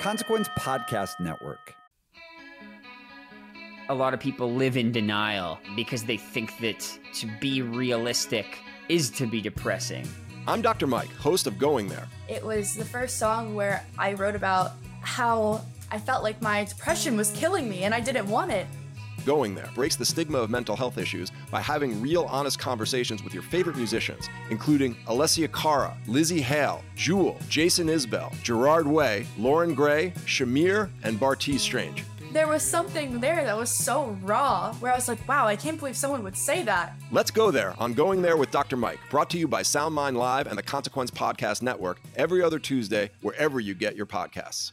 Consequence Podcast Network. A lot of people live in denial because they think that to be realistic is to be depressing. I'm Dr. Mike, host of Going There. It was the first song where I wrote about how I felt like my depression was killing me and I didn't want it. Going There breaks the stigma of mental health issues by having real, honest conversations with your favorite musicians, including Alessia Cara, Lizzie Hale, Jewel, Jason Isbell, Gerard Way, Lauren Gray, Shamir, and Barty Strange. There was something there that was so raw, where I was like, wow, I can't believe someone would say that. Let's Go There on Going There with Dr. Mike, brought to you by SoundMind Live and the Consequence Podcast Network every other Tuesday, wherever you get your podcasts.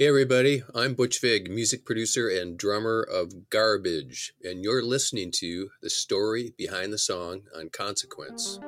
Hey everybody, I'm Butch Vig, music producer and drummer of Garbage, and you're listening to The Story Behind the Song on Consequence.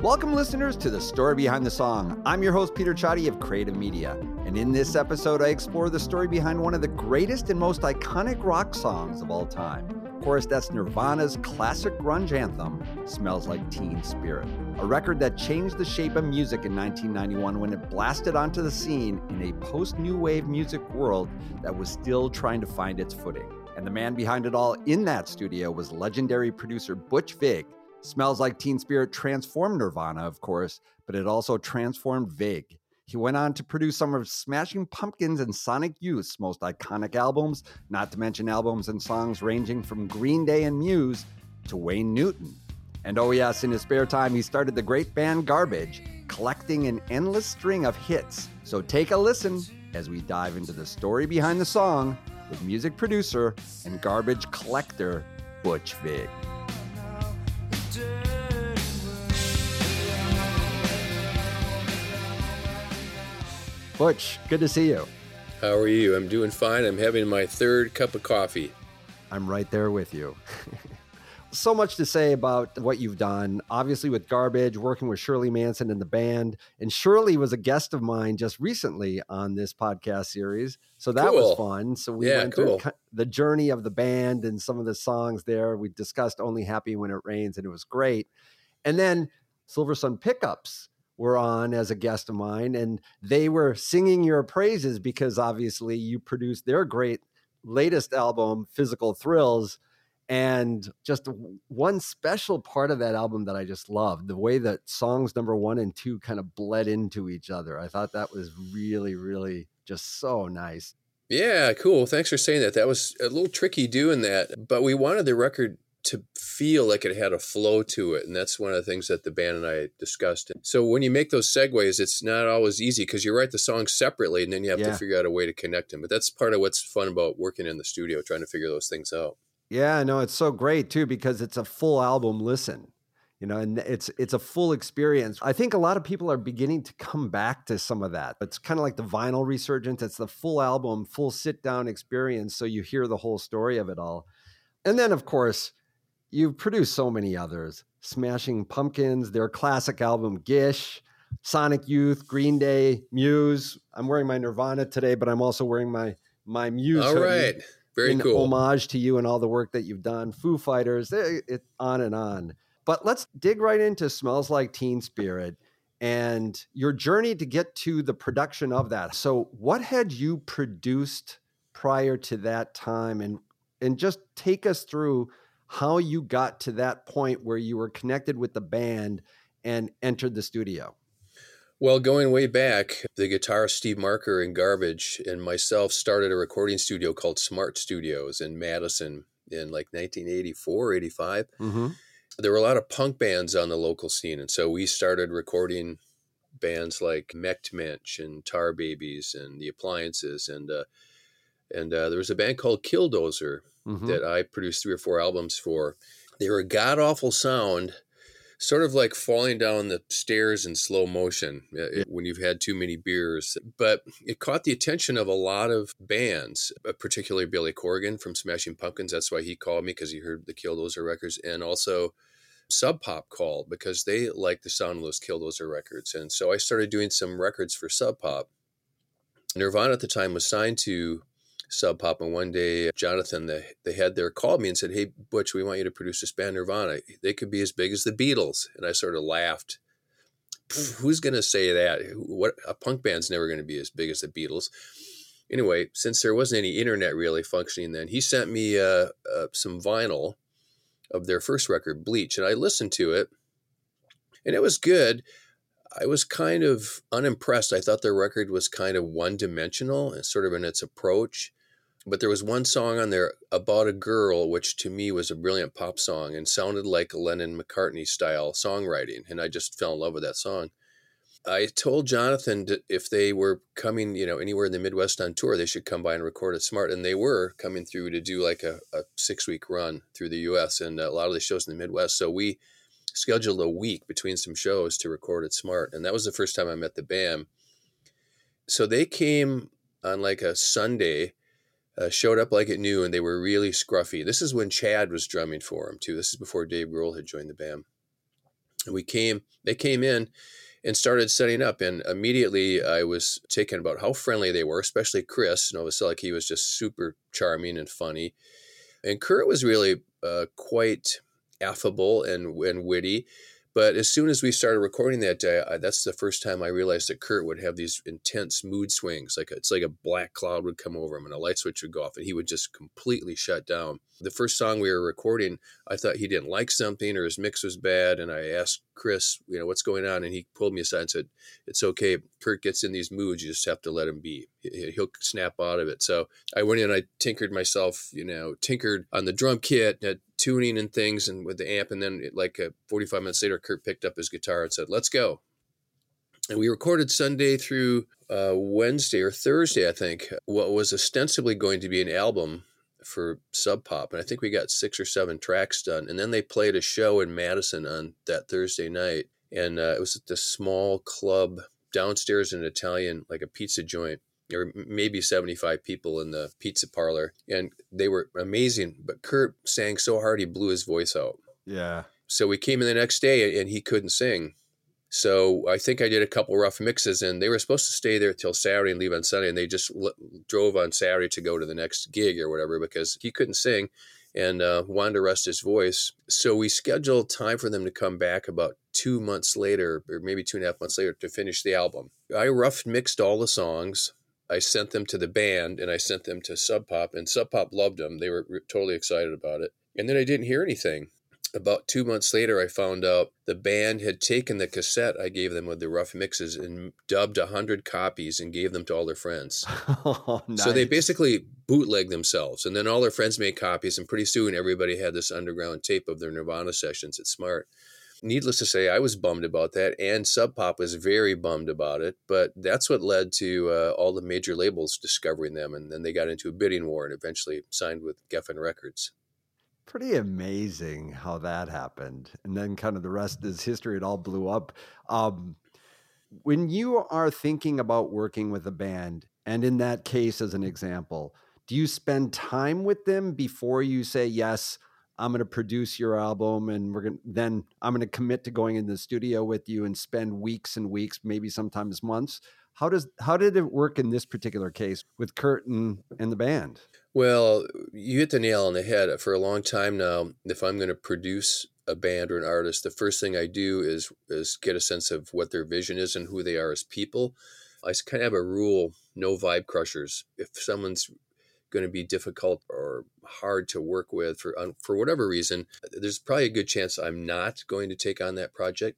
Welcome listeners to The Story Behind the Song. I'm your host Peter Chotti of Creative Media, and in this episode I explore the story behind one of the greatest and most iconic rock songs of all time. Of course, that's Nirvana's classic grunge anthem, Smells Like Teen Spirit, a record that changed the shape of music in 1991 when it blasted onto the scene in a post-new wave music world that was still trying to find its footing. And the man behind it all in that studio was legendary producer Butch Vig. Smells Like Teen Spirit transformed Nirvana, of course, but it also transformed Vig. He went on to produce some of Smashing Pumpkins and Sonic Youth's most iconic albums, not to mention albums and songs ranging from Green Day and Muse to Wayne Newton. And oh yes, in his spare time, he started the great band Garbage, collecting an endless string of hits. So take a listen as we dive into the story behind the song with music producer and Garbage collector, Butch Vig. Butch, good to see you. How are you? I'm doing fine. I'm having my 3rd cup of coffee. I'm right there with you. So much to say about what you've done. Obviously with Garbage, working with Shirley Manson and the band. And Shirley was a guest of mine just recently on this podcast series. So that was fun. So we went through the journey of the band and some of the songs there. We discussed Only Happy When It Rains, and it was great. And then Silver Sun Pickups were on as a guest of mine, and they were singing your praises because obviously you produced their great latest album, Physical Thrills. And just one special part of that album that I just loved, the way that songs number 1 and 2 kind of bled into each other. I thought that was really, really just so nice. Yeah, cool. Thanks for saying that. That was a little tricky doing that, but we wanted the record to feel like it had a flow to it. And that's one of the things that the band and I discussed. So when you make those segues, it's not always easy because you write the songs separately and then you have to figure out a way to connect them. But that's part of what's fun about working in the studio, trying to figure those things out. Yeah, no, it's so great too, because it's a full album listen, you know, and it's a full experience. I think a lot of people are beginning to come back to some of that. It's kind of like the vinyl resurgence. It's the full album, full sit down experience. So you hear the whole story of it all. And then of course, you've produced so many others, Smashing Pumpkins, their classic album, Gish, Sonic Youth, Green Day, Muse. I'm wearing my Nirvana today, but I'm also wearing my Muse. All right. Very cool. Homage to you and all the work that you've done. Foo Fighters, it on and on. But let's dig right into Smells Like Teen Spirit and your journey to get to the production of that. So what had you produced prior to that time? And just take us through how you got to that point where you were connected with the band and entered the studio. Well, going way back, the guitarist Steve Marker in Garbage and myself started a recording studio called Smart Studios in Madison in like 1984, 85. Mm-hmm. There were a lot of punk bands on the local scene. And so we started recording bands like Mekt Mensch and Tar Babies and The Appliances. And there was a band called Killdozer. Mm-hmm. That I produced 3 or 4 albums for. They were a god-awful sound, sort of like falling down the stairs in slow motion when you've had too many beers. But it caught the attention of a lot of bands, particularly Billy Corgan from Smashing Pumpkins. That's why he called me, because he heard the Killdozer records. And also Sub Pop called because they liked the sound of those Killdozer records. And so I started doing some records for Sub Pop. Nirvana at the time was signed to Sub Pop, and one day Jonathan, the head there, called me and said, "Hey, Butch, we want you to produce this band Nirvana. They could be as big as the Beatles." And I sort of laughed. Who's going to say that? What, a punk band's never going to be as big as the Beatles. Anyway, since there wasn't any internet really functioning then, he sent me some vinyl of their first record, Bleach, and I listened to it, and it was good. I was kind of unimpressed. I thought their record was kind of one-dimensional and sort of in its approach. But there was one song on there about a girl, which to me was a brilliant pop song and sounded like Lennon-McCartney style songwriting. And I just fell in love with that song. I told Jonathan that if they were coming, you know, anywhere in the Midwest on tour, they should come by and record at Smart. And they were coming through to do like a 6-week run through the U.S. and a lot of the shows in the Midwest. So we scheduled a week between some shows to record at Smart. And that was the first time I met the band. So they came on like a Sunday, showed up like at noon, and they were really scruffy. This is when Chad was drumming for them too. This is before Dave Grohl had joined the band. And they came in and started setting up. And immediately I was taken about how friendly they were, especially Chris Novoselic. He was just super charming and funny. And Kurt was really quite affable and witty. But as soon as we started recording that day, that's the first time I realized that Kurt would have these intense mood swings. Like it's like a black cloud would come over him and a light switch would go off and he would just completely shut down. The first song we were recording, I thought he didn't like something or his mix was bad. And I asked Chris, you know, what's going on? And he pulled me aside and said, "It's okay. Kurt gets in these moods. You just have to let him be. He'll snap out of it." So I went in and I tinkered on the drum kit at tuning and things and with the amp. And then like 45 minutes later, Kurt picked up his guitar and said, "Let's go." And we recorded Sunday through Wednesday or Thursday, I think, what was ostensibly going to be an album for Sub Pop. And I think we got 6 or 7 tracks done. And then they played a show in Madison on that Thursday night. And it was at this small club downstairs in an Italian, like a pizza joint. There were maybe 75 people in the pizza parlor. And they were amazing. But Kurt sang so hard, he blew his voice out. Yeah. So we came in the next day and he couldn't sing. So I think I did a couple rough mixes, and they were supposed to stay there till Saturday and leave on Sunday. And they just drove on Saturday to go to the next gig or whatever, because he couldn't sing and wanted to rest his voice. So we scheduled time for them to come back about 2 months later, or maybe 2.5 months later, to finish the album. I rough mixed all the songs. I sent them to the band and I sent them to Sub Pop, and Sub Pop loved them. They were totally excited about it. And then I didn't hear anything. About 2 months later, I found out the band had taken the cassette I gave them with the rough mixes and dubbed 100 copies and gave them to all their friends. Oh, nice. So they basically bootlegged themselves, and then all their friends made copies, and pretty soon everybody had this underground tape of their Nirvana sessions at Smart. Needless to say, I was bummed about that, and Sub Pop was very bummed about it, but that's what led to all the major labels discovering them, and then they got into a bidding war and eventually signed with Geffen Records. Pretty amazing how that happened. And then kind of the rest is history. It all blew up. When you are thinking about working with a band, and in that case, as an example, do you spend time with them before you say, "Yes, I'm going to produce your album, and then I'm going to commit to going in the studio with you," and spend weeks and weeks, maybe sometimes months? How did it work in this particular case with Kurt and the band? Well, you hit the nail on the head. For a long time now, if I'm going to produce a band or an artist, the first thing I do is get a sense of what their vision is and who they are as people. I kind of have a rule: no vibe crushers. If someone's going to be difficult or hard to work with for whatever reason, there's probably a good chance I'm not going to take on that project.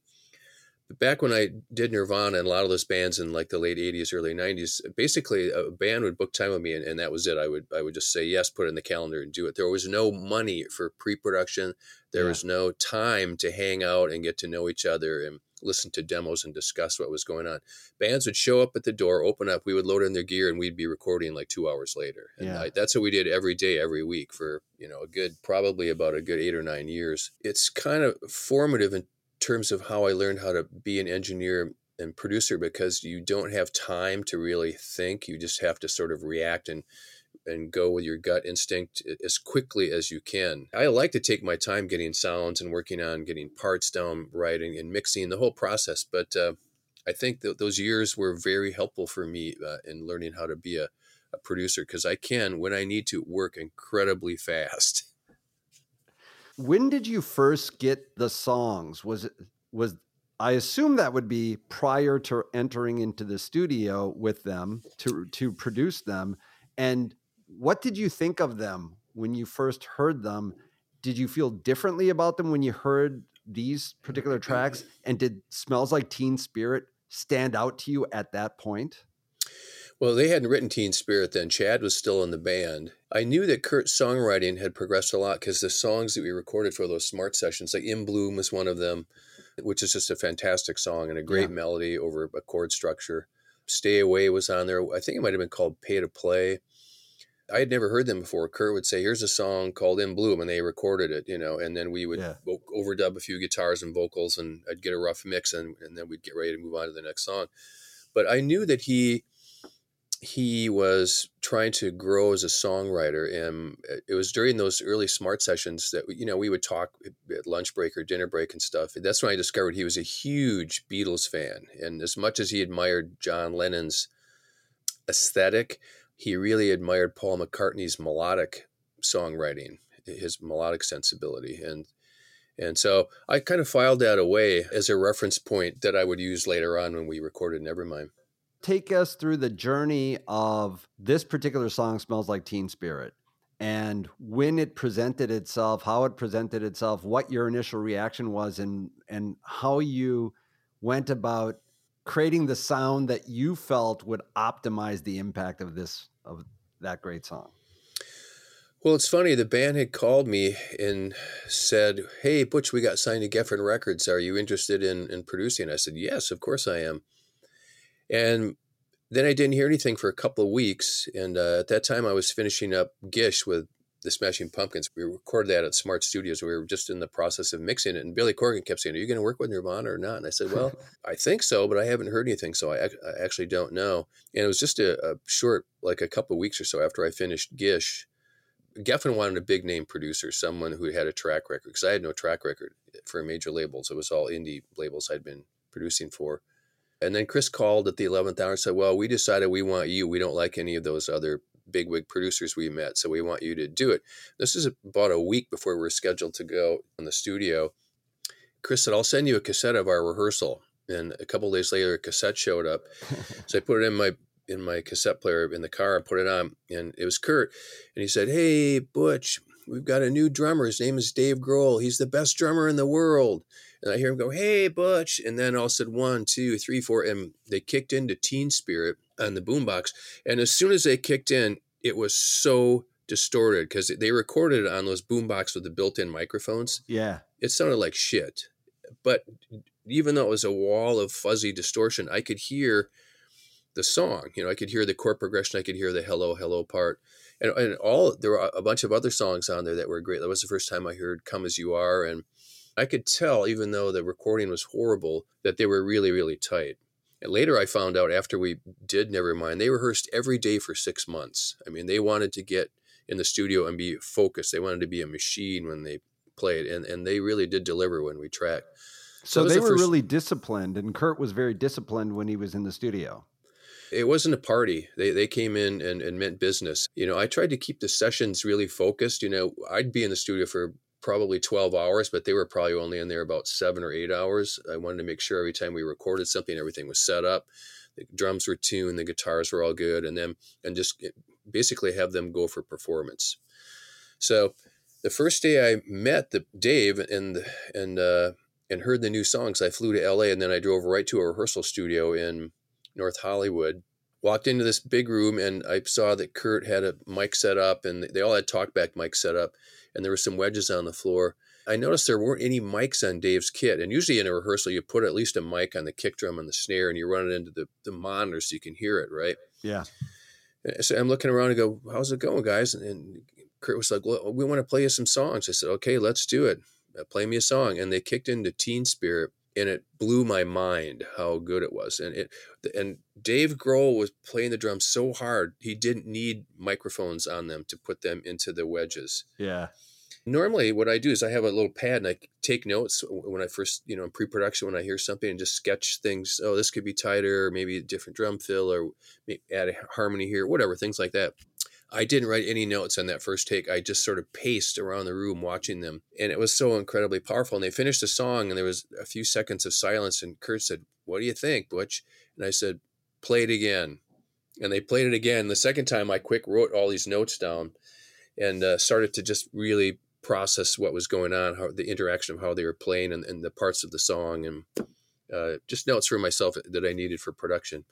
Back when I did Nirvana and a lot of those bands in like the late 80s, early 90s, basically a band would book time with me and that was it. I would just say yes, put it in the calendar and do it. There was no money for pre-production. There was no time to hang out and get to know each other and listen to demos and discuss what was going on. Bands would show up at the door, open up, we would load in their gear, and we'd be recording like 2 hours later. And that's what we did every day, every week for, you know, a good, probably about a good 8 or 9 years. It's kind of formative in terms of how I learned how to be an engineer and producer, because you don't have time to really think. You just have to sort of react and go with your gut instinct as quickly as you can. I like to take my time getting sounds and working on getting parts down, writing and mixing, the whole process. But I think that those years were very helpful for me in learning how to be a producer, because I can, when I need to, work incredibly fast. When did you first get the songs? Was I assume that would be prior to entering into the studio with them to produce them. And what did you think of them when you first heard them? Did you feel differently about them when you heard these particular tracks? And did Smells Like Teen Spirit stand out to you at that point? Well, they hadn't written Teen Spirit then. Chad was still in the band. I knew that Kurt's songwriting had progressed a lot, because the songs that we recorded for those Smart sessions, like In Bloom was one of them, which is just a fantastic song and a great melody over a chord structure. Stay Away was on there. I think it might have been called Pay to Play. I had never heard them before. Kurt would say, here's a song called In Bloom, and they recorded it, you know, and then we would overdub a few guitars and vocals, and I'd get a rough mix, and then we'd get ready to move on to the next song. But I knew that he was trying to grow as a songwriter, and it was during those early Smart sessions that, you know, we would talk at lunch break or dinner break and stuff. That's when I discovered he was a huge Beatles fan, and as much as he admired John Lennon's aesthetic, he really admired Paul McCartney's melodic songwriting, his melodic sensibility. And so I kind of filed that away as a reference point that I would use later on when we recorded Nevermind. Take us through the journey of this particular song, Smells Like Teen Spirit, and when it presented itself, how it presented itself, what your initial reaction was, and how you went about creating the sound that you felt would optimize the impact of that great song. Well, it's funny. The band had called me and said, hey, Butch, we got signed to Geffen Records. Are you interested in producing? I said, yes, of course I am. And then I didn't hear anything for a couple of weeks. And at that time, I was finishing up Gish with the Smashing Pumpkins. We recorded that at Smart Studios. We were just in the process of mixing it. And Billy Corgan kept saying, are you going to work with Nirvana or not? And I said, well, I think so, but I haven't heard anything. So I actually don't know. And it was just a short, like a couple of weeks or so after I finished Gish. Geffen wanted a big name producer, someone who had a track record, because I had no track record for major labels. It was all indie labels I'd been producing for. And then Chris called at the 11th hour and said, well, we decided we want you. We don't like any of those other bigwig producers we met, so we want you to do it. This is about a week before we were scheduled to go in the studio. Chris said, I'll send you a cassette of our rehearsal. And a couple of days later, a cassette showed up. So I put it in my cassette player in the car, and put it on, and it was Kurt. And he said, hey, Butch, we've got a new drummer. His name is Dave Grohl. He's the best drummer in the world. And I hear him go, hey, Butch. And then all said 1, 2, 3, 4. And they kicked into Teen Spirit on the boombox. And as soon as they kicked in, it was so distorted, because they recorded it on those boombox with the built-in microphones. Yeah. It sounded like shit. But even though it was a wall of fuzzy distortion, I could hear the song. You know, I could hear the chord progression. I could hear the hello, hello part. And all there were a bunch of other songs on there that were great. That was the first time I heard Come As You Are. And I could tell, even though the recording was horrible, that they were really, really tight. And later I found out, after we did Nevermind, they rehearsed every day for 6 months. I mean, they wanted to get in the studio and be focused. They wanted to be a machine when they played. And they really did deliver when we tracked. So they were really disciplined. And Kurt was very disciplined when he was in the studio. It wasn't a party. They came in and meant business. You know, I tried to keep the sessions really focused. You know, I'd be in the studio for probably 12 hours, but they were probably only in there about 7 or 8 hours. I wanted to make sure every time we recorded something, everything was set up. The drums were tuned, the guitars were all good, and just basically have them go for performance. So the first day I met Dave and heard the new songs, I flew to LA, and then I drove right to a rehearsal studio in North Hollywood, walked into this big room, and I saw that Kurt had a mic set up, and they all had talkback mics set up, and there were some wedges on the floor. I noticed there weren't any mics on Dave's kit, and usually in a rehearsal, you put at least a mic on the kick drum and the snare, and you run it into the monitor so you can hear it, right? Yeah. So I'm looking around and go, how's it going, guys? And Kurt was like, well, we want to play you some songs. I said, okay, let's do it. play me a song. And they kicked into Teen Spirit, and it blew my mind how good it was. And Dave Grohl was playing the drums so hard, he didn't need microphones on them to put them into the wedges. Yeah. Normally what I do is I have a little pad and I take notes when I first, you know, in pre-production, when I hear something, and just sketch things. Oh, this could be tighter, or maybe a different drum fill, or add a harmony here, whatever, things like that. I didn't write any notes on that first take. I just sort of paced around the room watching them. And it was so incredibly powerful. And they finished the song and there was a few seconds of silence. And Kurt said, "What do you think, Butch?" And I said, "Play it again." And they played it again. The second time I quick wrote all these notes down and started to just really process what was going on, how the interaction of how they were playing and the parts of the song, and just notes for myself that I needed for production.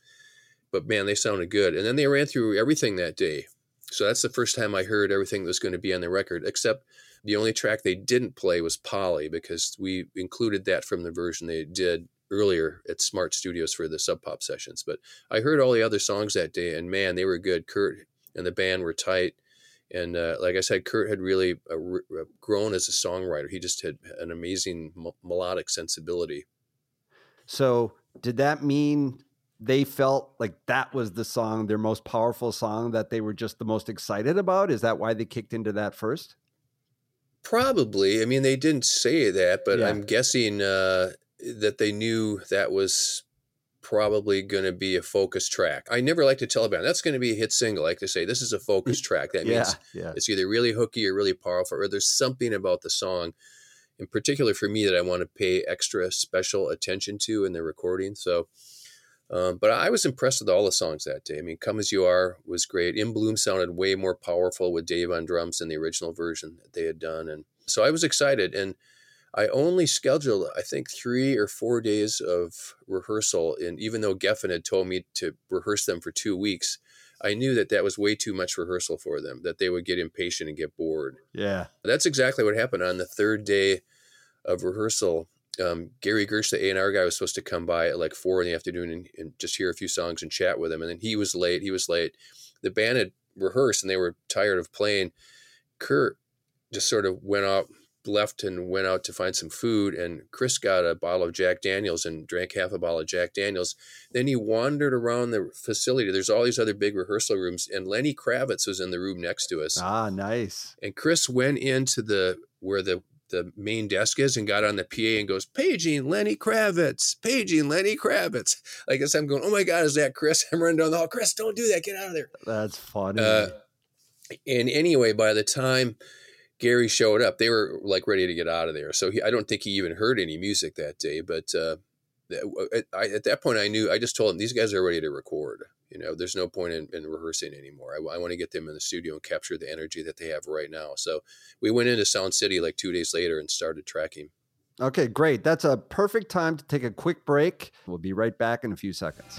But man, they sounded good. And then they ran through everything that day. So that's the first time I heard everything that was going to be on the record, except the only track they didn't play was Polly, because we included that from the version they did earlier at Smart Studios for the Sub Pop sessions. But I heard all the other songs that day, and man, they were good. Kurt and the band were tight. And like I said, Kurt had really grown as a songwriter. He just had an amazing melodic sensibility. So did that mean they felt like that was the song, their most powerful song, that they were just the most excited about? Is that why they kicked into that first? Probably. I mean, they didn't say that, but yeah. I'm guessing that they knew that was probably going to be a focus track. I never like to tell a band that's going to be a hit single. I like to say this is a focus track. That means it's either really hooky or really powerful, or there's something about the song in particular for me that I want to pay extra special attention to in the recording. So, but I was impressed with all the songs that day. I mean, Come As You Are was great. In Bloom sounded way more powerful with Dave on drums than the original version that they had done. And so I was excited, and I only scheduled, I think, 3 or 4 days of rehearsal. And even though Geffen had told me to rehearse them for 2 weeks, I knew that that was way too much rehearsal for them, that they would get impatient and get bored. Yeah. That's exactly what happened. On the third day of rehearsal, Gary Gersh, the A&R guy, was supposed to come by at like 4 in the afternoon and just hear a few songs and chat with him. And then he was late. The band had rehearsed and they were tired of playing. Kurt just sort of went out to find some food, and Chris got a bottle of Jack Daniels and drank half a bottle of Jack Daniels. Then he wandered around the facility. There's all these other big rehearsal rooms, and Lenny Kravitz was in the room next to us. Ah, nice. And Chris went into where the main desk is and got on the PA and goes, paging Lenny Kravitz. I guess I'm going, oh my God, is that Chris? I'm running down the hall. Chris, don't do that. Get out of there. That's funny. And anyway, by the time Gary showed up, they were like ready to get out of there. So I don't think he even heard any music that day. But at that point, I knew. I just told him, these guys are ready to record. You know, there's no point in rehearsing anymore. I want to get them in the studio and capture the energy that they have right now. So we went into Sound City like 2 days later and started tracking. Okay, great. That's a perfect time to take a quick break. We'll be right back in a few seconds.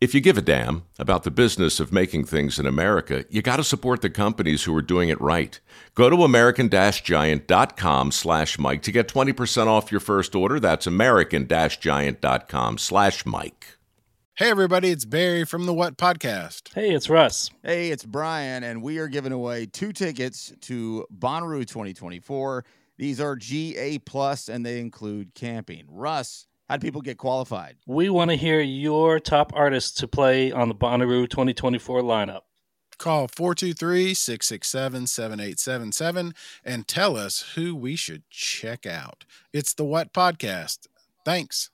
if you give a damn about the business of making things in America, you got to support the companies who are doing it right. Go to American-Giant.com/Mike to get 20% off your first order. That's American-Giant.com/Mike. Hey, everybody, it's Barry from the What Podcast. Hey, it's Russ. Hey, it's Brian, and we are giving away 2 tickets to Bonnaroo 2024. These are GA+, and they include camping. Russ, how'd people get qualified? We want to hear your top artists to play on the Bonnaroo 2024 lineup. Call 423-667-7877 and tell us who we should check out. It's the What Podcast. Thanks.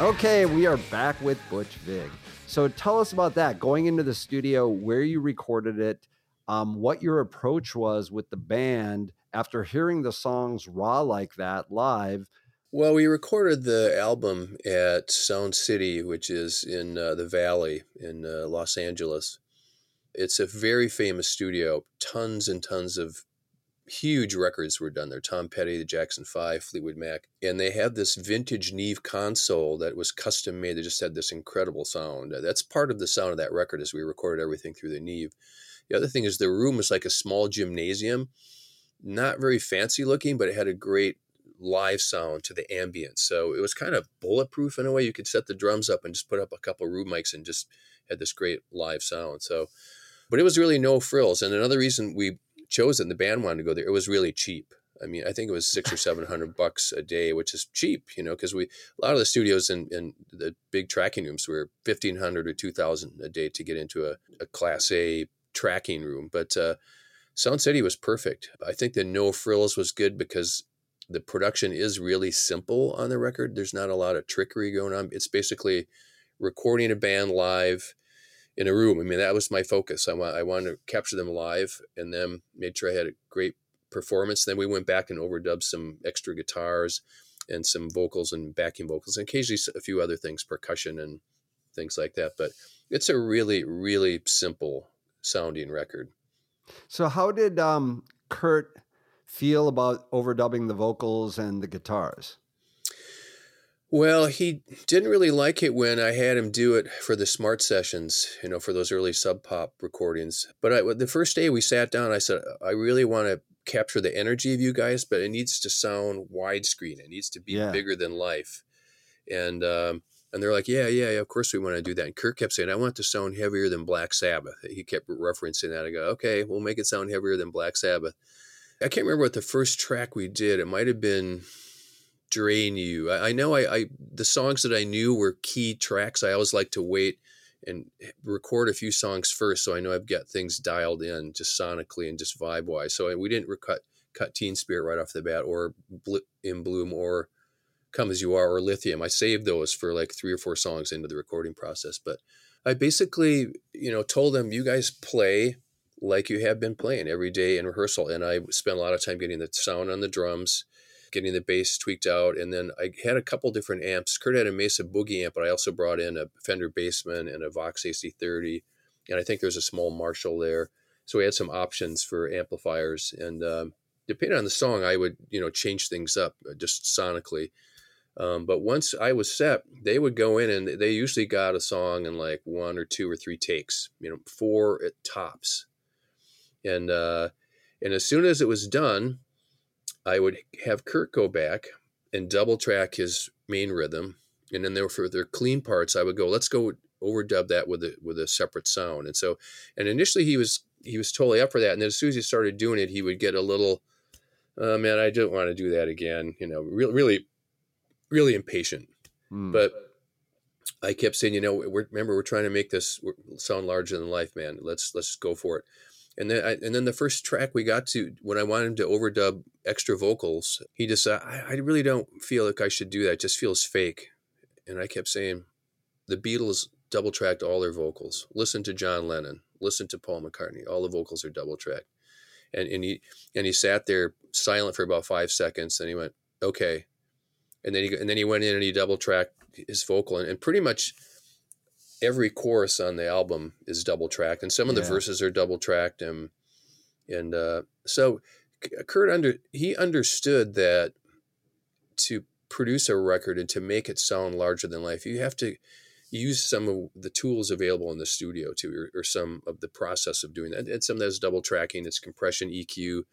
Okay, we are back with Butch Vig. So tell us about that, going into the studio, where you recorded it, what your approach was with the band after hearing the songs raw like that live. Well, we recorded the album at Sound City, which is in the Valley in Los Angeles. It's a very famous studio. Tons and tons of huge records were done there. Tom Petty, the Jackson 5, Fleetwood Mac. And they had this vintage Neve console that was custom made. They just had this incredible sound. That's part of the sound of that record is we recorded everything through the Neve. The other thing is the room was like a small gymnasium, not very fancy looking, but it had a great live sound to the ambience. So it was kind of bulletproof in a way. You could set the drums up and just put up a couple room mics and just had this great live sound. So, but it was really no frills. And another reason we chose it and the band wanted to go there, it was really cheap. I mean, I think it was $600 or $700 a day, which is cheap, you know, because a lot of the studios in the big tracking rooms were $1,500 or $2,000 a day to get into a Class A tracking room. But Sound City was perfect. I think the no frills was good because the production is really simple on the record. There's not a lot of trickery going on. It's basically recording a band live in a room. I mean, that was my focus. I wanted to capture them live and then made sure I had a great performance. Then we went back and overdubbed some extra guitars and some vocals and backing vocals and occasionally a few other things, percussion and things like that. But it's a really, really simple sounding record. So how did Kurt feel about overdubbing the vocals and the guitars? Well, he didn't really like it when I had him do it for the Smart Sessions, you know, for those early Sub Pop recordings. But the first day we sat down, I said, I really want to capture the energy of you guys, but it needs to sound widescreen. It needs to be bigger than life. And they're like, yeah, of course we want to do that. And Kurt kept saying, I want it to sound heavier than Black Sabbath. He kept referencing that. I go, okay, we'll make it sound heavier than Black Sabbath. I can't remember what the first track we did. It might have been Drain You. I know the songs that I knew were key tracks. I always like to wait and record a few songs first so I know I've got things dialed in just sonically and just vibe-wise. So we didn't cut Teen Spirit right off the bat or In Bloom or Come As You Are or Lithium. I saved those for like 3 or 4 songs into the recording process. But I basically, you know, told them, you guys play like you have been playing every day in rehearsal. And I spent a lot of time getting the sound on the drums, getting the bass tweaked out. And then I had a couple different amps. Kurt had a Mesa Boogie amp, but I also brought in a Fender Bassman and a Vox AC30. And I think there's a small Marshall there. So we had some options for amplifiers. And depending on the song, I would, you know, change things up just sonically. But once I was set, they would go in and they usually got a song in like 1 or 2 or 3 takes, you know, 4 at tops. And as soon as it was done, I would have Kurt go back and double track his main rhythm. And then there for their clean parts, I would go, let's go overdub that with a separate sound. And so, and initially he was totally up for that. And then as soon as he started doing it, he would get a little, oh man, I don't want to do that again. You know, really, really impatient. But I kept saying, you know, we're trying to make this sound larger than life, man. Let's go for it. And then the first track we got to, when I wanted him to overdub extra vocals, he decided, I really don't feel like I should do that. It just feels fake. And I kept saying, the Beatles double-tracked all their vocals. Listen to John Lennon. Listen to Paul McCartney. All the vocals are double-tracked. And he sat there silent for about 5 seconds, and he went, okay. And then he went in and he double-tracked his vocal. And pretty much every chorus on the album is double tracked, and some of the verses are double tracked. And so Kurt understood that to produce a record and to make it sound larger than life, you have to use some of the tools available in the studio too, or some of the process of doing that. And some of that is double tracking. It's compression, EQ,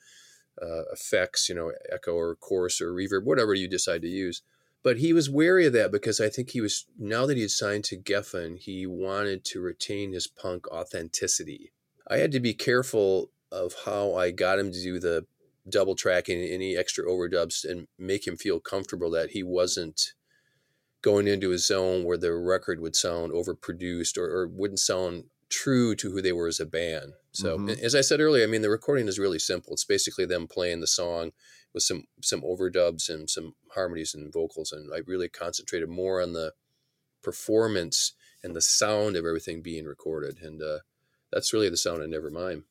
effects, you know, echo or chorus or reverb, whatever you decide to use. But he was wary of that because I think now that he had signed to Geffen, he wanted to retain his punk authenticity. I had to be careful of how I got him to do the double tracking and any extra overdubs and make him feel comfortable that he wasn't going into a zone where the record would sound overproduced or wouldn't sound true to who they were as a band. So as I said earlier, I mean, the recording is really simple. It's basically them playing the song with some overdubs and some harmonies and vocals. And I really concentrated more on the performance and the sound of everything being recorded. And that's really the sound of Nevermind.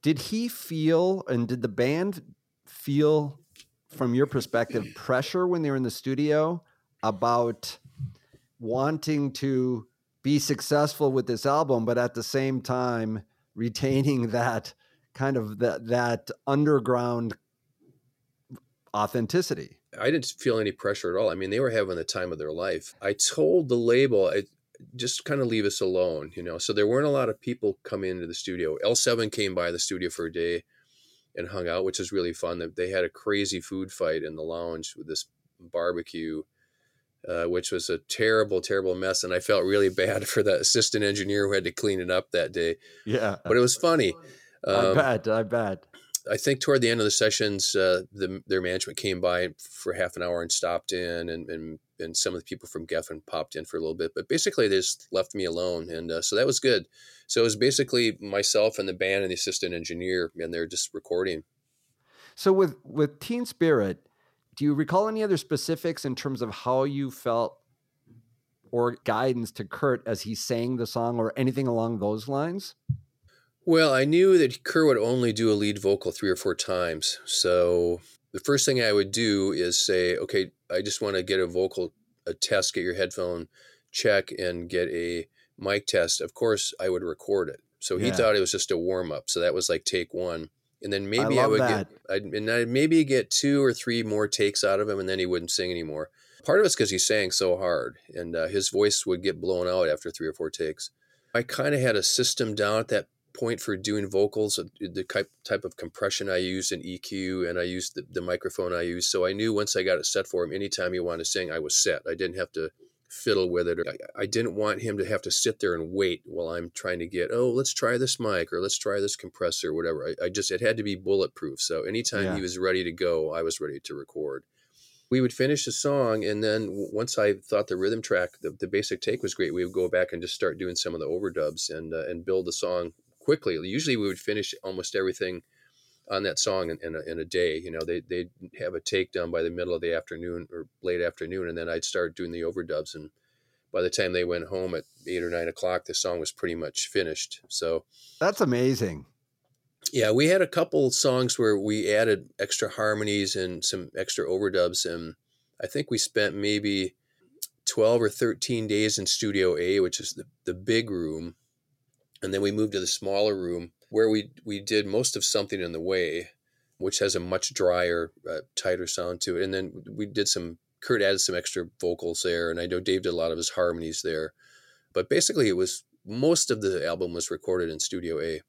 Did he feel, and did the band feel, from your perspective, pressure when they were in the studio about wanting to be successful with this album, but at the same time retaining that kind of that underground authenticity? I didn't feel any pressure at all. I mean, they were having the time of their life. I told the label, just kind of leave us alone, you know? So there weren't a lot of people coming into the studio. L7 came by the studio for a day and hung out, which is really fun. They had a crazy food fight in the lounge with this barbecue, which was a terrible, terrible mess. And I felt really bad for that assistant engineer who had to clean it up that day. Yeah. But it was funny. I bet. I think toward the end of the sessions, their management came by for half an hour and stopped in, and some of the people from Geffen popped in for a little bit, but basically they just left me alone. And so that was good. So it was basically myself and the band and the assistant engineer, and they're just recording. So with Teen Spirit, do you recall any other specifics in terms of how you felt or guidance to Kurt as he sang the song or anything along those lines? Well, I knew that Kurt would only do a lead vocal 3 or 4 times. So the first thing I would do is say, okay, I just want to get a test, get your headphone check and get a mic test. Of course, I would record it. So he thought it was just a warm up. So that was like take 1. And then maybe I'd maybe get 2 or 3 more takes out of him, and then he wouldn't sing anymore. Part of it's because he sang so hard, and his voice would get blown out after 3 or 4 takes. I kind of had a system down at that point for doing vocals, the type of compression I used in EQ, and I used the microphone I used. So I knew once I got it set for him, anytime he wanted to sing, I was set. I didn't have to fiddle with it. I didn't want him to have to sit there and wait while I'm trying to get, let's try this mic or let's try this compressor or whatever. It had to be bulletproof. So anytime he was ready to go, I was ready to record. We would finish the song, and then once I thought the rhythm track, the basic take was great, we would go back and just start doing some of the overdubs and build the song quickly. Usually we would finish almost everything on that song in a day. You know, they'd have a takedown by the middle of the afternoon or late afternoon, and then I'd start doing the overdubs. And by the time they went home at 8 or 9 o'clock, the song was pretty much finished. So that's amazing. Yeah, we had a couple songs where we added extra harmonies and some extra overdubs, and I think we spent maybe 12 or 13 days in Studio A, which is the big room. And then we moved to the smaller room where we did most of Something in the Way, which has a much drier, tighter sound to it. And then Kurt added some extra vocals there. And I know Dave did a lot of his harmonies there. But basically, most of the album was recorded in Studio A.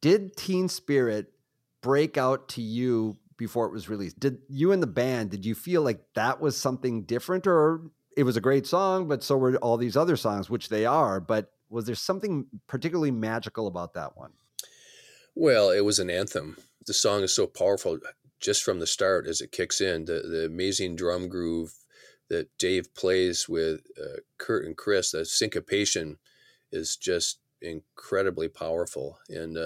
Did Teen Spirit break out to you before it was released? Did you and the band, did you feel like that was something different, or it was a great song, but so were all these other songs, which they are, but was there something particularly magical about that one? Well, it was an anthem. The song is so powerful just from the start as it kicks in. The amazing drum groove that Dave plays with Kurt and Chris, the syncopation is just incredibly powerful. And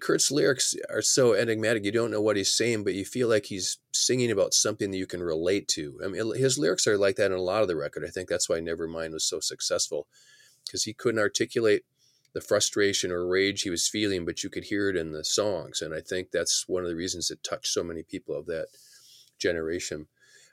Kurt's lyrics are so enigmatic. You don't know what he's saying, but you feel like he's singing about something that you can relate to. I mean, his lyrics are like that in a lot of the record. I think that's why Nevermind was so successful, because he couldn't articulate the frustration or rage he was feeling, but you could hear it in the songs. And I think that's one of the reasons it touched so many people of that generation.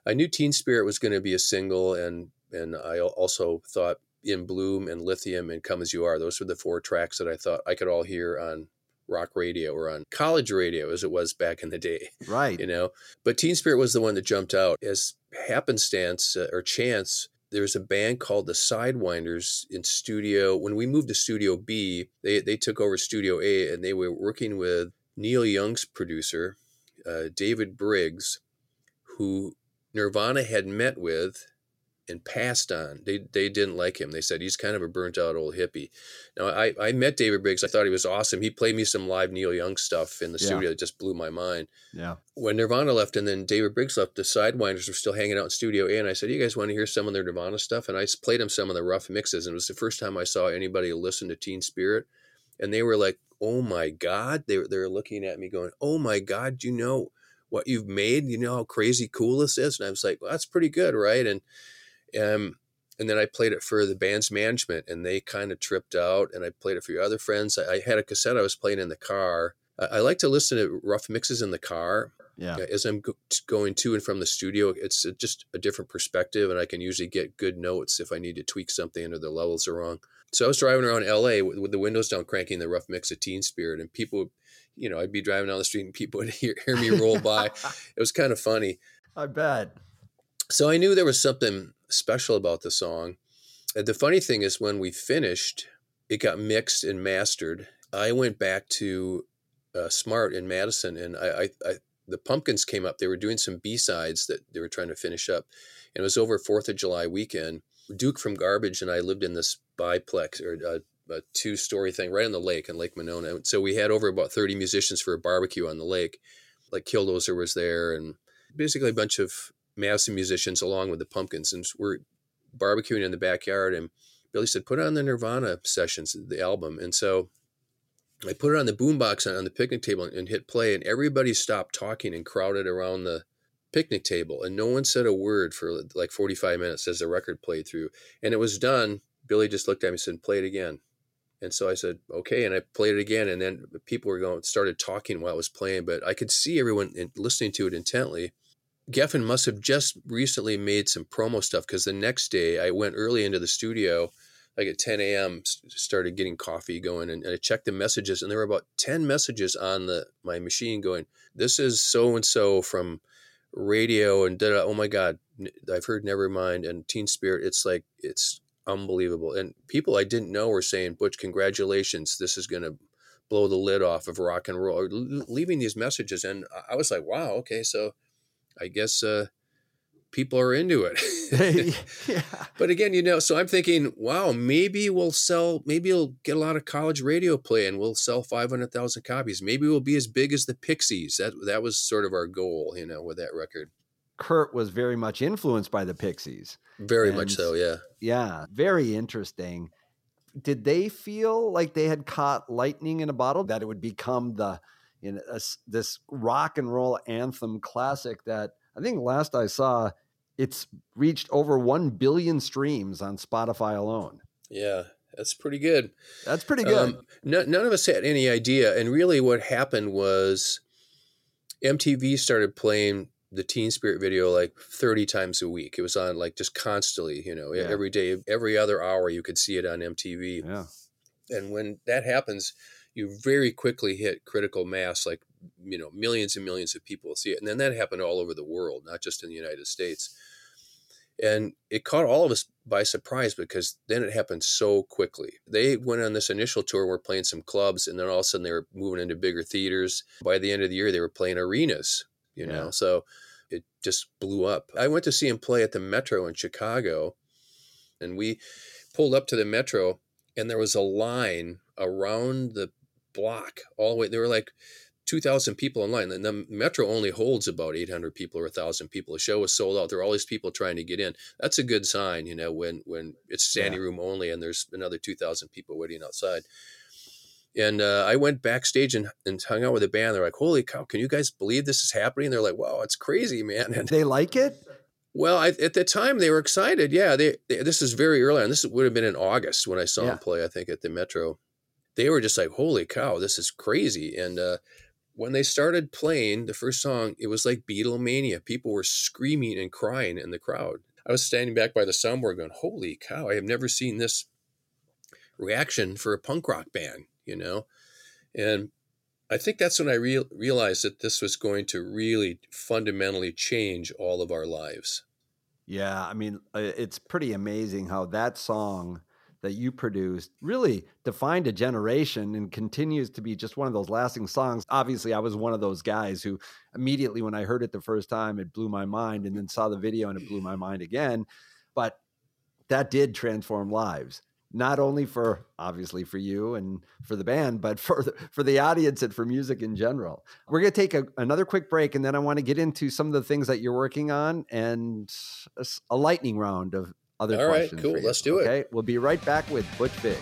I knew Teen Spirit was going to be a single, and I also thought In Bloom and Lithium and Come As You Are, those were the 4 tracks that I thought I could all hear on rock radio or on college radio as it was back in the day. Right. You know, but Teen Spirit was the one that jumped out. As happenstance or chance, there's a band called the Sidewinders in studio. When we moved to Studio B, they took over Studio A, and they were working with Neil Young's producer, David Briggs, who Nirvana had met with and passed on. They didn't like him. They said, he's kind of a burnt out old hippie. Now, I met David Briggs. I thought he was awesome. He played me some live Neil Young stuff in the studio that just blew my mind. Yeah. When Nirvana left and then David Briggs left, the Sidewinders were still hanging out in Studio A. And I said, you guys want to hear some of their Nirvana stuff? And I played them some of the rough mixes. And it was the first time I saw anybody listen to Teen Spirit. And they were like, oh my God. They were looking at me going, oh my God, you know what you've made? You know how crazy cool this is? And I was like, well, that's pretty good, right? And And then I played it for the band's management, and they kind of tripped out, and I played it for your other friends. I had a cassette I was playing in the car. I like to listen to rough mixes in the car. Yeah. As I'm going to and from the studio, it's just a different perspective, and I can usually get good notes if I need to tweak something or the levels are wrong. So I was driving around LA with the windows down, cranking the rough mix of Teen Spirit, and people, you know, I'd be driving down the street and people would hear me roll by. It was kind of funny. I bet. So I knew there was something special about the song. And the funny thing is, when we finished, it got mixed and mastered. I went back to Smart in Madison, and I the Pumpkins came up. They were doing some B-sides that they were trying to finish up. And it was over 4th of July weekend. Duke from Garbage and I lived in this biplex, or a two-story thing right on the lake in Lake Monona. So we had over about 30 musicians for a barbecue on the lake. Like Killdozer was there, and basically a bunch of Madison musicians along with the Pumpkins. And we're barbecuing in the backyard, and Billy said, put on the Nirvana sessions, the album. And so I put it on the boombox on the picnic table and hit play, and everybody stopped talking and crowded around the picnic table, and no one said a word for like 45 minutes as the record played through. And it was done. Billy just looked at me and said, play it again. And so I said, okay. And I played it again. And then people were started talking while I was playing, but I could see everyone listening to it intently. Geffen must have just recently made some promo stuff, because the next day I went early into the studio, like at 10 a.m., started getting coffee going, and I checked the messages, and there were about 10 messages on my machine going, this is so-and-so from radio, and oh my God, I've heard Nevermind and Teen Spirit. It's like, it's unbelievable. And people I didn't know were saying, Butch, congratulations, this is going to blow the lid off of rock and roll, leaving these messages. And I was like, wow, okay, so I guess people are into it. Yeah. But again, you know, so I'm thinking, wow, maybe it'll get a lot of college radio play, and we'll sell 500,000 copies. Maybe we'll be as big as the Pixies. That was sort of our goal, you know, with that record. Kurt was very much influenced by the Pixies. Very much so, yeah. Yeah, very interesting. Did they feel like they had caught lightning in a bottle, that it would become this rock and roll anthem classic that I think last I saw, it's reached over 1 billion streams on Spotify alone. Yeah, that's pretty good. That's pretty good. None of us had any idea. And really what happened was MTV started playing the Teen Spirit video like 30 times a week. It was on like just constantly, you know, every day, every other hour you could see it on MTV. Yeah. And when that happens, you very quickly hit critical mass, like, you know, millions and millions of people see it. And then that happened all over the world, not just in the United States. And it caught all of us by surprise, because then it happened so quickly. They went on this initial tour, were playing some clubs, and then all of a sudden they were moving into bigger theaters. By the end of the year, they were playing arenas, you know, so it just blew up. I went to see him play at the Metro in Chicago, and we pulled up to the Metro, and there was a line around the block all the way. There were like 2,000 people in line. And the Metro only holds about 800 people or 1,000 people. The show was sold out. There are all these people trying to get in. That's a good sign, you know, when it's standing room only and there's another 2,000 people waiting outside. And I went backstage and hung out with the band. They're like, holy cow, can you guys believe this is happening? And they're like, wow, it's crazy, man. And they like it? Well, at the time they were excited. Yeah, they this is very early on. This would have been in August when I saw them play, I think, at the Metro. They were just like, holy cow, this is crazy. And when they started playing the first song, it was like Beatlemania. People were screaming and crying in the crowd. I was standing back by the soundboard going, holy cow, I have never seen this reaction for a punk rock band, you know? And I think that's when I realized that this was going to really fundamentally change all of our lives. Yeah, I mean, it's pretty amazing how that song that you produced really defined a generation and continues to be just one of those lasting songs. Obviously, I was one of those guys who immediately when I heard it the first time, it blew my mind, and then saw the video and it blew my mind again. But that did transform lives, not only for you and for the band, but for the audience and for music in general. We're going to take another quick break, and then I want to get into some of the things that you're working on and a lightning round of other all questions. All right, cool. Let's do it. Okay, we'll be right back with Butch Vig.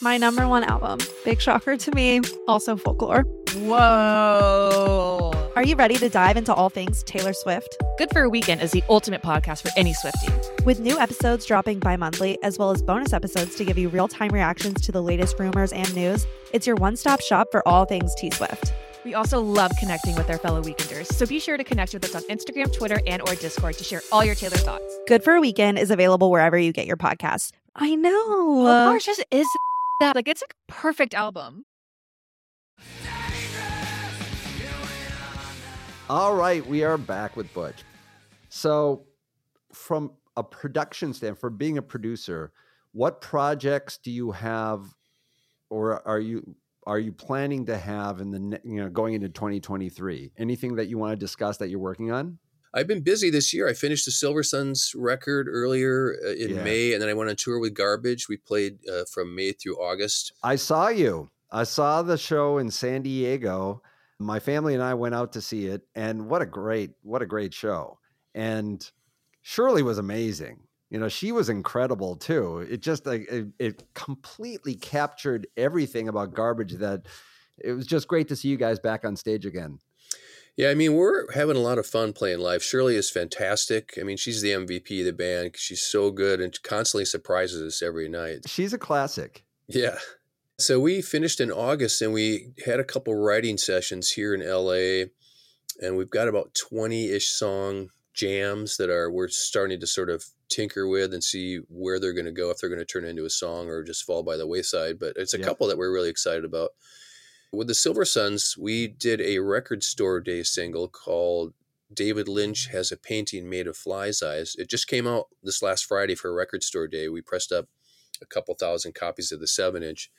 My number one album, big shocker to me, also Folklore. Whoa. Are you ready to dive into all things Taylor Swift? Good for a Weekend is the ultimate podcast for any Swiftie. With new episodes dropping bi-monthly, as well as bonus episodes to give you real-time reactions to the latest rumors and news, it's your one-stop shop for all things T-Swift. We also love connecting with our fellow Weekenders, so be sure to connect with us on Instagram, Twitter, and or Discord to share all your Taylor thoughts. Good for a Weekend is available wherever you get your podcasts. I know. Oh gosh, this is that. Like, it's a perfect album. All right, we are back with Butch. So from a production standpoint, for being a producer, what projects do you have, or are you planning to have in the, you know, going into 2023? Anything that you want to discuss that you're working on? I've been busy this year. I finished the Silver Suns record earlier in May, and then I went on tour with Garbage. We played from May through August. I saw you. I saw the show in San Diego. My family and I went out to see it, and what a great show. And Shirley was amazing. You know, she was incredible too. It just, like, it completely captured everything about Garbage. That it was just great to see you guys back on stage again. Yeah, I mean, we're having a lot of fun playing live. Shirley is fantastic. I mean, she's the MVP of the band. She's so good and constantly surprises us every night. She's a classic. Yeah. So we finished in August, and we had a couple writing sessions here in LA, and we've got about 20-ish song jams that we're starting to sort of tinker with and see where they're going to go, if they're going to turn into a song or just fall by the wayside. But it's a couple that we're really excited about. With the Silver Suns, we did a record store day single called David Lynch Has a Painting Made of Flies Eyes. It just came out this last Friday for record store day. We pressed up a couple thousand copies of the 7-inch.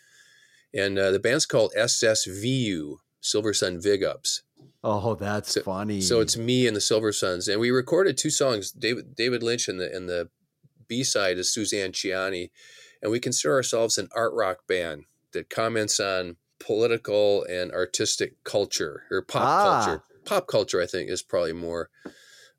And the band's called SSVU, Silver Sun Vig Ups. Oh, that's funny. So it's me and the Silver Suns. And we recorded two songs, David Lynch, and the B-side is Suzanne Ciani. And we consider ourselves an art rock band that comments on political and artistic culture, or pop culture. Pop culture, I think, is probably more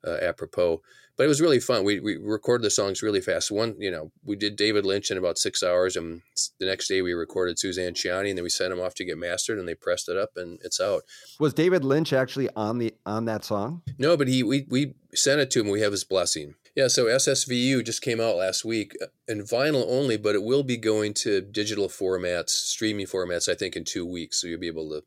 apropos. But it was really fun. We recorded the songs really fast. One, you know, we did David Lynch in about 6 hours, and the next day we recorded Suzanne Ciani, and then we sent them off to get mastered, and they pressed it up, and it's out. Was David Lynch actually on that song? No, but we sent it to him. We have his blessing. Yeah, so SSVU just came out last week, in vinyl only, but it will be going to digital formats, streaming formats, I think, in 2 weeks. So you'll be able to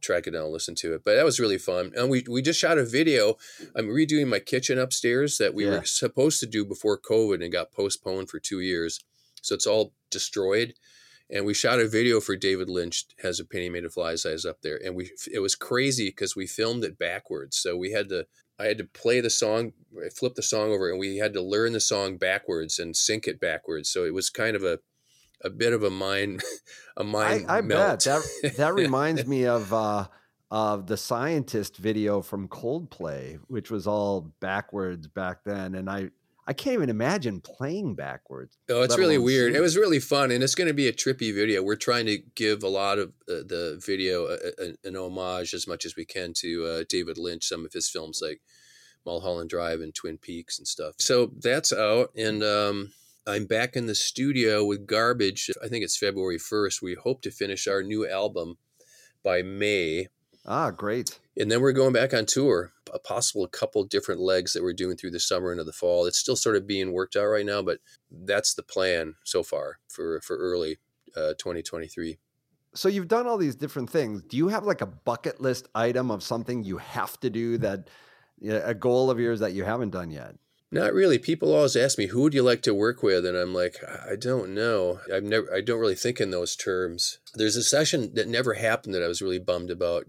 track it down and listen to it. But that was really fun. And we just shot a video. I'm redoing my kitchen upstairs that we were supposed to do before COVID and got postponed for 2 years. So it's all destroyed. And we shot a video for David Lynch Has a Painting Made of Flies Eyes up there. And it was crazy because we filmed it backwards. So I had to play the song, flip the song over, and we had to learn the song backwards and sync it backwards. So it was kind of a bit of a mind melt. That reminds me of the Scientist video from Coldplay, which was all backwards back then. And I can't even imagine playing backwards. Oh, it's really weird. It was really fun. And it's going to be a trippy video. We're trying to give a lot of the video an homage as much as we can to David Lynch, some of his films like Mulholland Drive and Twin Peaks and stuff. So that's out. And, I'm back in the studio with Garbage. I think it's February 1st. We hope to finish our new album by May. Ah, great. And then we're going back on tour, a possible couple different legs that we're doing through the summer into the fall. It's still sort of being worked out right now, but that's the plan so far for early 2023. So you've done all these different things. Do you have like a bucket list item of something you have to do, that a goal of yours that you haven't done yet? Not really. People always ask me, who would you like to work with? And I'm like, I don't know. I don't really think in those terms. There's a session that never happened that I was really bummed about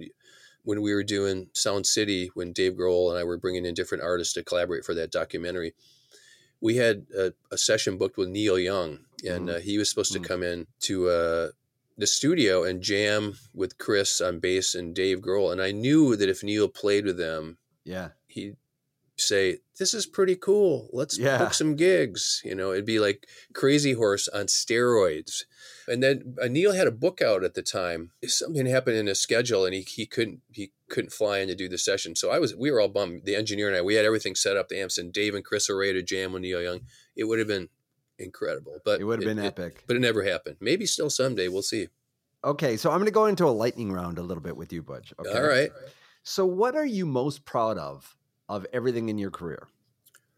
when we were doing Sound City, when Dave Grohl and I were bringing in different artists to collaborate for that documentary. We had a session booked with Neil Young, and he was supposed to come in to the studio and jam with Chris on bass and Dave Grohl. And I knew that if Neil played with them, he'd say, this is pretty cool, let's book some gigs. You know, it'd be like Crazy Horse on steroids. And then Neil had a book out at the time. Something happened in his schedule, and he couldn't fly in to do the session. So we were all bummed. The engineer and I, we had everything set up, the amps, and Dave and Chris are ready to jam with Neil Young. It would have been incredible, but it would have been epic. But it never happened. Maybe still someday, we'll see. Okay, so I'm going to go into a lightning round a little bit with you, Butch. Okay? All right. So what are you most proud of everything in your career?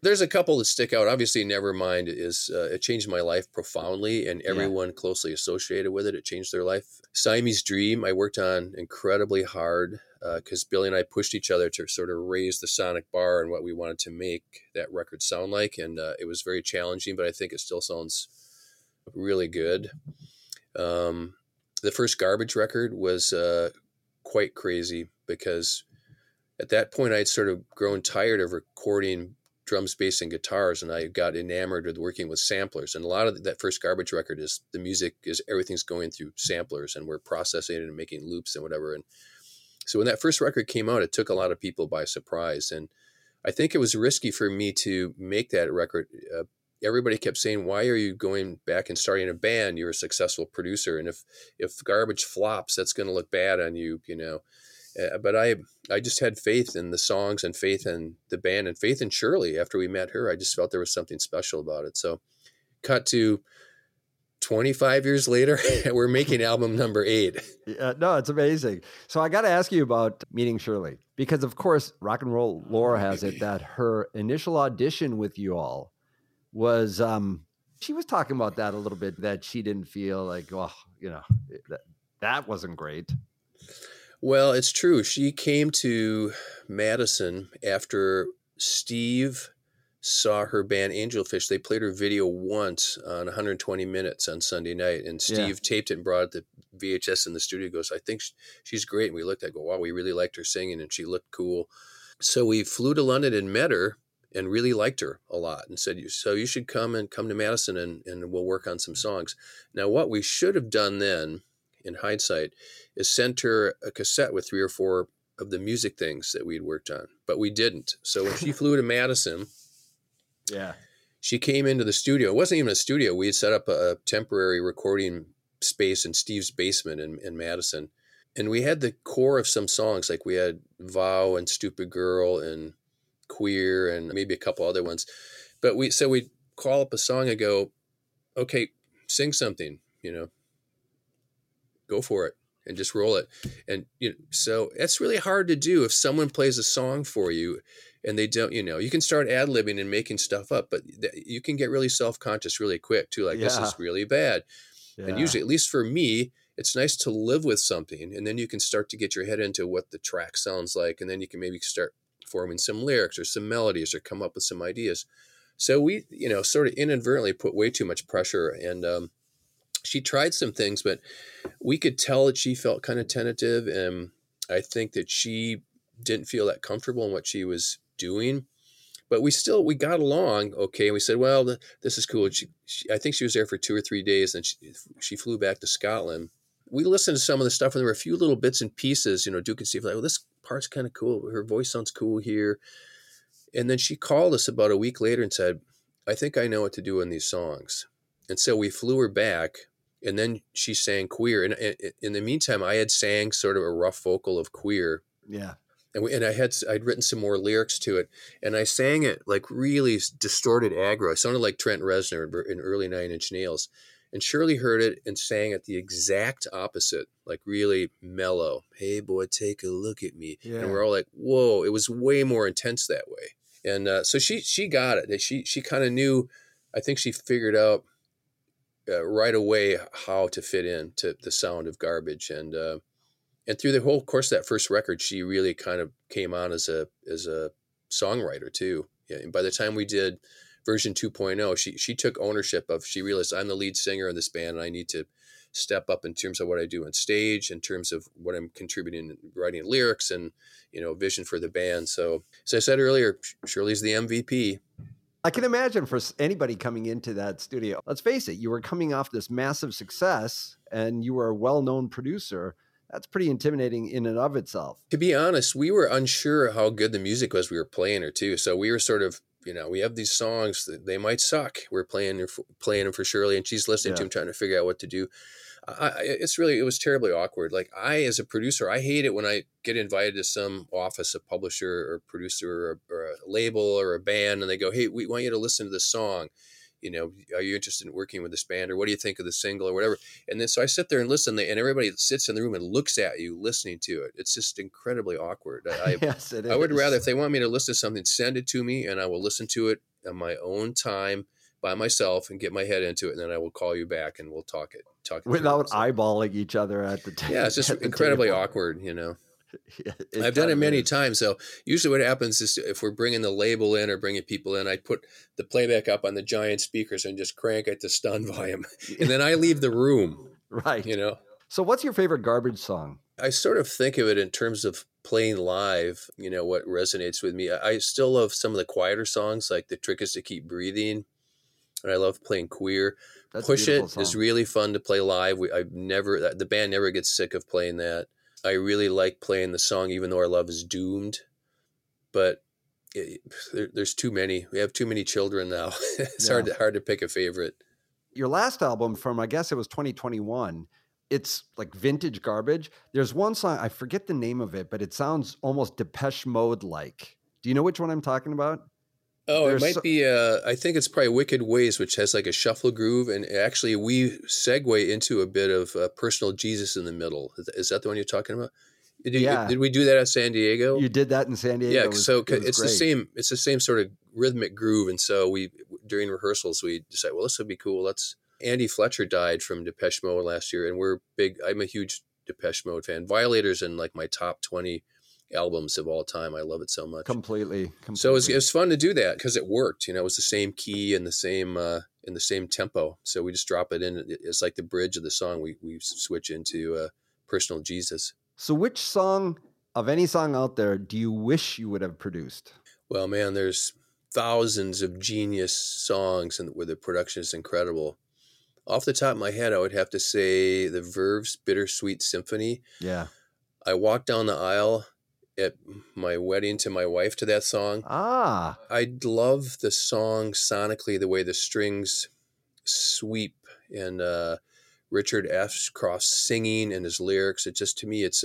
There's a couple that stick out. Obviously, Nevermind is, it changed my life profoundly, and everyone closely associated with it, it changed their life. Siamese Dream, I worked on incredibly hard because Billy and I pushed each other to sort of raise the sonic bar and what we wanted to make that record sound like. And it was very challenging, but I think it still sounds really good. The first Garbage record was quite crazy because at that point, I'd sort of grown tired of recording drums, bass, and guitars, and I got enamored with working with samplers. And a lot of that first Garbage record is the music is everything's going through samplers, and we're processing it and making loops and whatever. And so when that first record came out, it took a lot of people by surprise. And I think it was risky for me to make that record. Everybody kept saying, why are you going back and starting a band? You're a successful producer. And if Garbage flops, that's going to look bad on you, you know. But I just had faith in the songs and faith in the band and faith in Shirley. After we met her, I just felt there was something special about it. So cut to 25 years later, we're making album number 8. Yeah, no, it's amazing. So I got to ask you about meeting Shirley, because of course, rock and roll lore has it that her initial audition with you all was, she was talking about that a little bit, that she didn't feel like, well, you know, that wasn't great. Well, it's true. She came to Madison after Steve saw her band Angelfish. They played her video once on 120 Minutes on Sunday night, and Steve taped it and brought it to VHS in the studio. He goes, I think she's great. And we looked at it, go, wow, we really liked her singing, and she looked cool. So we flew to London and met her and really liked her a lot and said, so you should come to Madison and we'll work on some songs. Now, what we should have done then, in hindsight, is sent her a cassette with 3 or 4 of the music things that we'd worked on, but we didn't. So when she flew to Madison, she came into the studio. It wasn't even a studio. We had set up a temporary recording space in Steve's basement in Madison. And we had the core of some songs. Like we had Vow and Stupid Girl and Queer and maybe a couple other ones, but we'd call up a song and go, okay, sing something, you know, go for it and just roll it. And, you know, so that's really hard to do if someone plays a song for you and they don't, you know, you can start ad-libbing and making stuff up, but you can get really self-conscious really quick too. Like, this is really bad. Yeah. And usually, at least for me, it's nice to live with something. And then you can start to get your head into what the track sounds like. And then you can maybe start forming some lyrics or some melodies or come up with some ideas. So we, you know, sort of inadvertently put way too much pressure, and, she tried some things, but we could tell that she felt kind of tentative. And I think that she didn't feel that comfortable in what she was doing, but we got along okay. And we said, well, this is cool. I think she was there for 2 or 3 days, and she flew back to Scotland. We listened to some of the stuff, and there were a few little bits and pieces, you know, Duke and Steve like, well, this part's kind of cool. Her voice sounds cool here. And then she called us about a week later and said, I think I know what to do in these songs. And so we flew her back, and then she sang Queer. And in the meantime, I had sang sort of a rough vocal of Queer. Yeah. And I'd written some more lyrics to it, and I sang it like really distorted aggro. I sounded like Trent Reznor in early Nine Inch Nails. And Shirley heard it and sang at the exact opposite, like really mellow. Hey boy, take a look at me. Yeah. And we're all like, whoa, it was way more intense that way. And so she got it. She kind of knew, I think she figured out right away how to fit in to the sound of Garbage. And through the whole course of that first record, she really kind of came on as a songwriter too. Yeah. And by the time we did version 2.0, she took ownership of, she realized, I'm the lead singer in this band, and I need to step up in terms of what I do on stage, in terms of what I'm contributing, writing lyrics and, you know, vision for the band. So as I said earlier, Shirley's the MVP. I can imagine for anybody coming into that studio, let's face it, you were coming off this massive success and you were a well-known producer. That's pretty intimidating in and of itself. To be honest, we were unsure how good the music was we were playing her too. So we were sort of, you know, we have these songs that they might suck. We're playing them for Shirley, and she's listening to them, trying to figure out what to do. It was terribly awkward. Like as a producer, I hate it when I get invited to some office, a publisher or producer or a label or a band, and they go, hey, we want you to listen to this song. you know, are you interested in working with this band, or what do you think of the single or whatever? And then, so I sit there and listen, and everybody sits in the room and looks at you listening to it. It's just incredibly awkward. Yes, it is. I would rather, if they want me to listen to something, send it to me and I will listen to it on my own time by myself and get my head into it. And then I will call you back and we'll talk it without eyeballing each other at the time. Yeah. It's just incredibly awkward, you know? Yeah, I've done it many times. So usually what happens is if we're bringing the label in or bringing people in, I put the playback up on the giant speakers and just crank it to stun volume. And then I leave the room. Right. You know? So what's your favorite Garbage song? I sort of think of it in terms of playing live, you know, what resonates with me. I still love some of the quieter songs, like The Trick Is to Keep Breathing. And I love playing Queer. That's Push It song. Is really fun to play live. The band never gets sick of playing that. I really like playing the song, Even Though Our Love Is Doomed, but there's too many. We have too many children now. It's hard to pick a favorite. Your last album from, I guess it was 2021, it's like vintage Garbage. There's one song, I forget the name of it, but it sounds almost Depeche Mode-like. Do you know which one I'm talking about? Oh, it might be, I think it's probably Wicked Ways, which has like a shuffle groove. And actually we segue into a bit of Personal Jesus in the middle. Is that the one you're talking about? Did we do that at San Diego? You did that in San Diego. Yeah, so it's the same sort of rhythmic groove. And so we, during rehearsals, we decided, well, this would be cool. Andy Fletcher died from Depeche Mode last year. And I'm a huge Depeche Mode fan. Violator's in like my top 20 albums of all time. I love it so much. Completely. So it was fun to do that because it worked. You know, it was the same key and the same tempo. So we just drop it in. It's like the bridge of the song. We switch into Personal Jesus. So which song of any song out there do you wish you would have produced? Well, man, there's thousands of genius songs and where the production is incredible. Off the top of my head, I would have to say the Verve's Bittersweet Symphony. Yeah. I walked down the aisle at my wedding to my wife to that song. I love the song sonically, the way the strings sweep and Richard Ashcroft singing and his lyrics. It just, to me, it's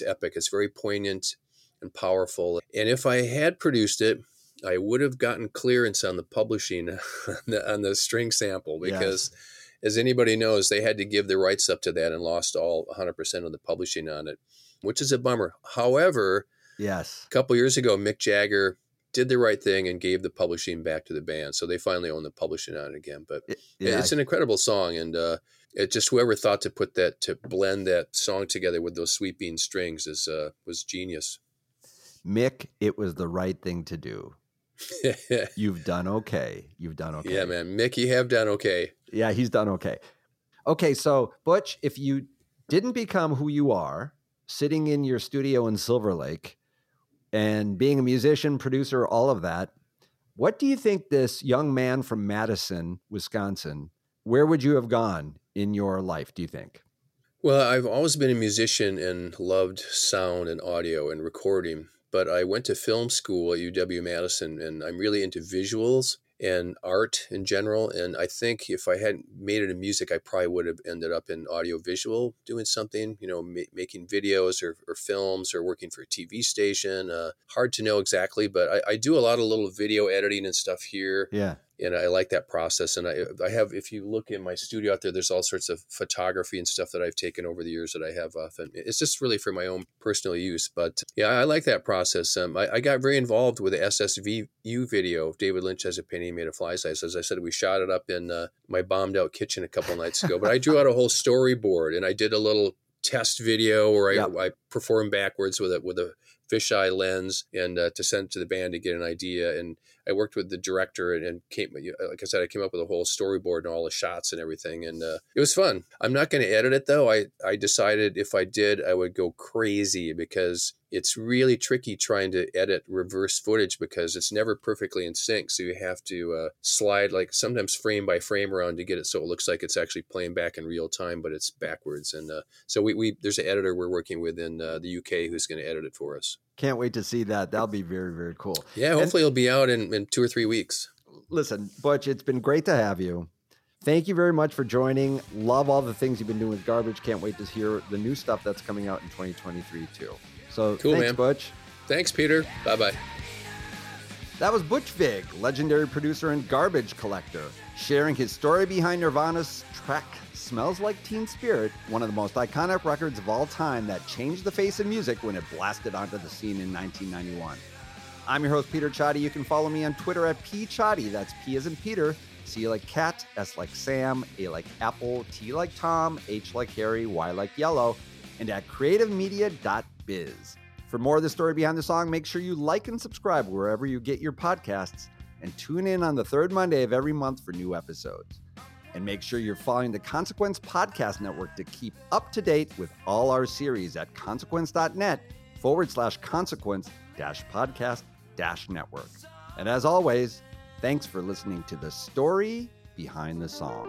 epic. It's very poignant and powerful. And if I had produced it, I would have gotten clearance on the publishing on the string sample because. Yes. As anybody knows, they had to give the rights up to that and lost all 100% of the publishing on it, which is a bummer. However, yes, a couple years ago, Mick Jagger did the right thing and gave the publishing back to the band. So they finally own the publishing on it again. But it's an incredible song. And it just whoever thought to put that, to blend that song together with those sweeping strings was genius. Mick, it was the right thing to do. You've done okay. You've done okay. Yeah, man. Mick, you have done okay. Yeah, he's done okay. Okay, so Butch, if you didn't become who you are, sitting in your studio in Silver Lake and being a musician, producer, all of that, what do you think this young man from Madison, Wisconsin, where would you have gone in your life, do you think? Well, I've always been a musician and loved sound and audio and recording, but I went to film school at UW-Madison, and I'm really into visuals and art in general. And I think if I hadn't made it in music, I probably would have ended up in audiovisual, doing something, you know, making videos or films or working for a TV station. Hard to know exactly, but I do a lot of little video editing and stuff here. Yeah. And I like that process. And I have, if you look in my studio out there, there's all sorts of photography and stuff that I've taken over the years that I have often. It's just really for my own personal use. But yeah, I like that process. I got very involved with the SSVU video. David Lynch Has a Painting Made of Flies Eyes. As I said, we shot it up in my bombed out kitchen a couple nights ago. But I drew out a whole storyboard and I did a little test video where I performed backwards with a fisheye lens and to send it to the band to get an idea. And I worked with the director and I came up with a whole storyboard and all the shots and everything. And it was fun. I'm not going to edit it though. I decided if I did, I would go crazy because it's really tricky trying to edit reverse footage because it's never perfectly in sync. So you have to slide like sometimes frame by frame around to get it. So it looks like it's actually playing back in real time, but it's backwards. And so we there's an editor we're working with in the UK who's going to edit it for us. Can't wait to see that. That'll be very, very cool. Yeah, hopefully it'll be out in 2 or 3 weeks. Listen, Butch, it's been great to have you. Thank you very much for joining. Love all the things you've been doing with Garbage. Can't wait to hear the new stuff that's coming out in 2023 too. So cool, thanks, man. Butch. Thanks, Peter. Bye-bye. That was Butch Vig, legendary producer and Garbage collector, sharing his story behind Nirvana's track Smells Like Teen Spirit, one of the most iconic records of all time that changed the face of music when it blasted onto the scene in 1991. I'm your host, Peter Chotti. You can follow me on Twitter at @pchotti. That's P as in Peter, C like cat, S like Sam, A like apple, T like Tom, H like Harry, Y like yellow, and at creativemedia.biz. For more of the story behind the song, make sure you like and subscribe wherever you get your podcasts, and tune in on the third Monday of every month for new episodes. And make sure you're following the Consequence Podcast Network to keep up to date with all our series at consequence.net/consequence-podcast-network. And as always, thanks for listening to the story behind the song.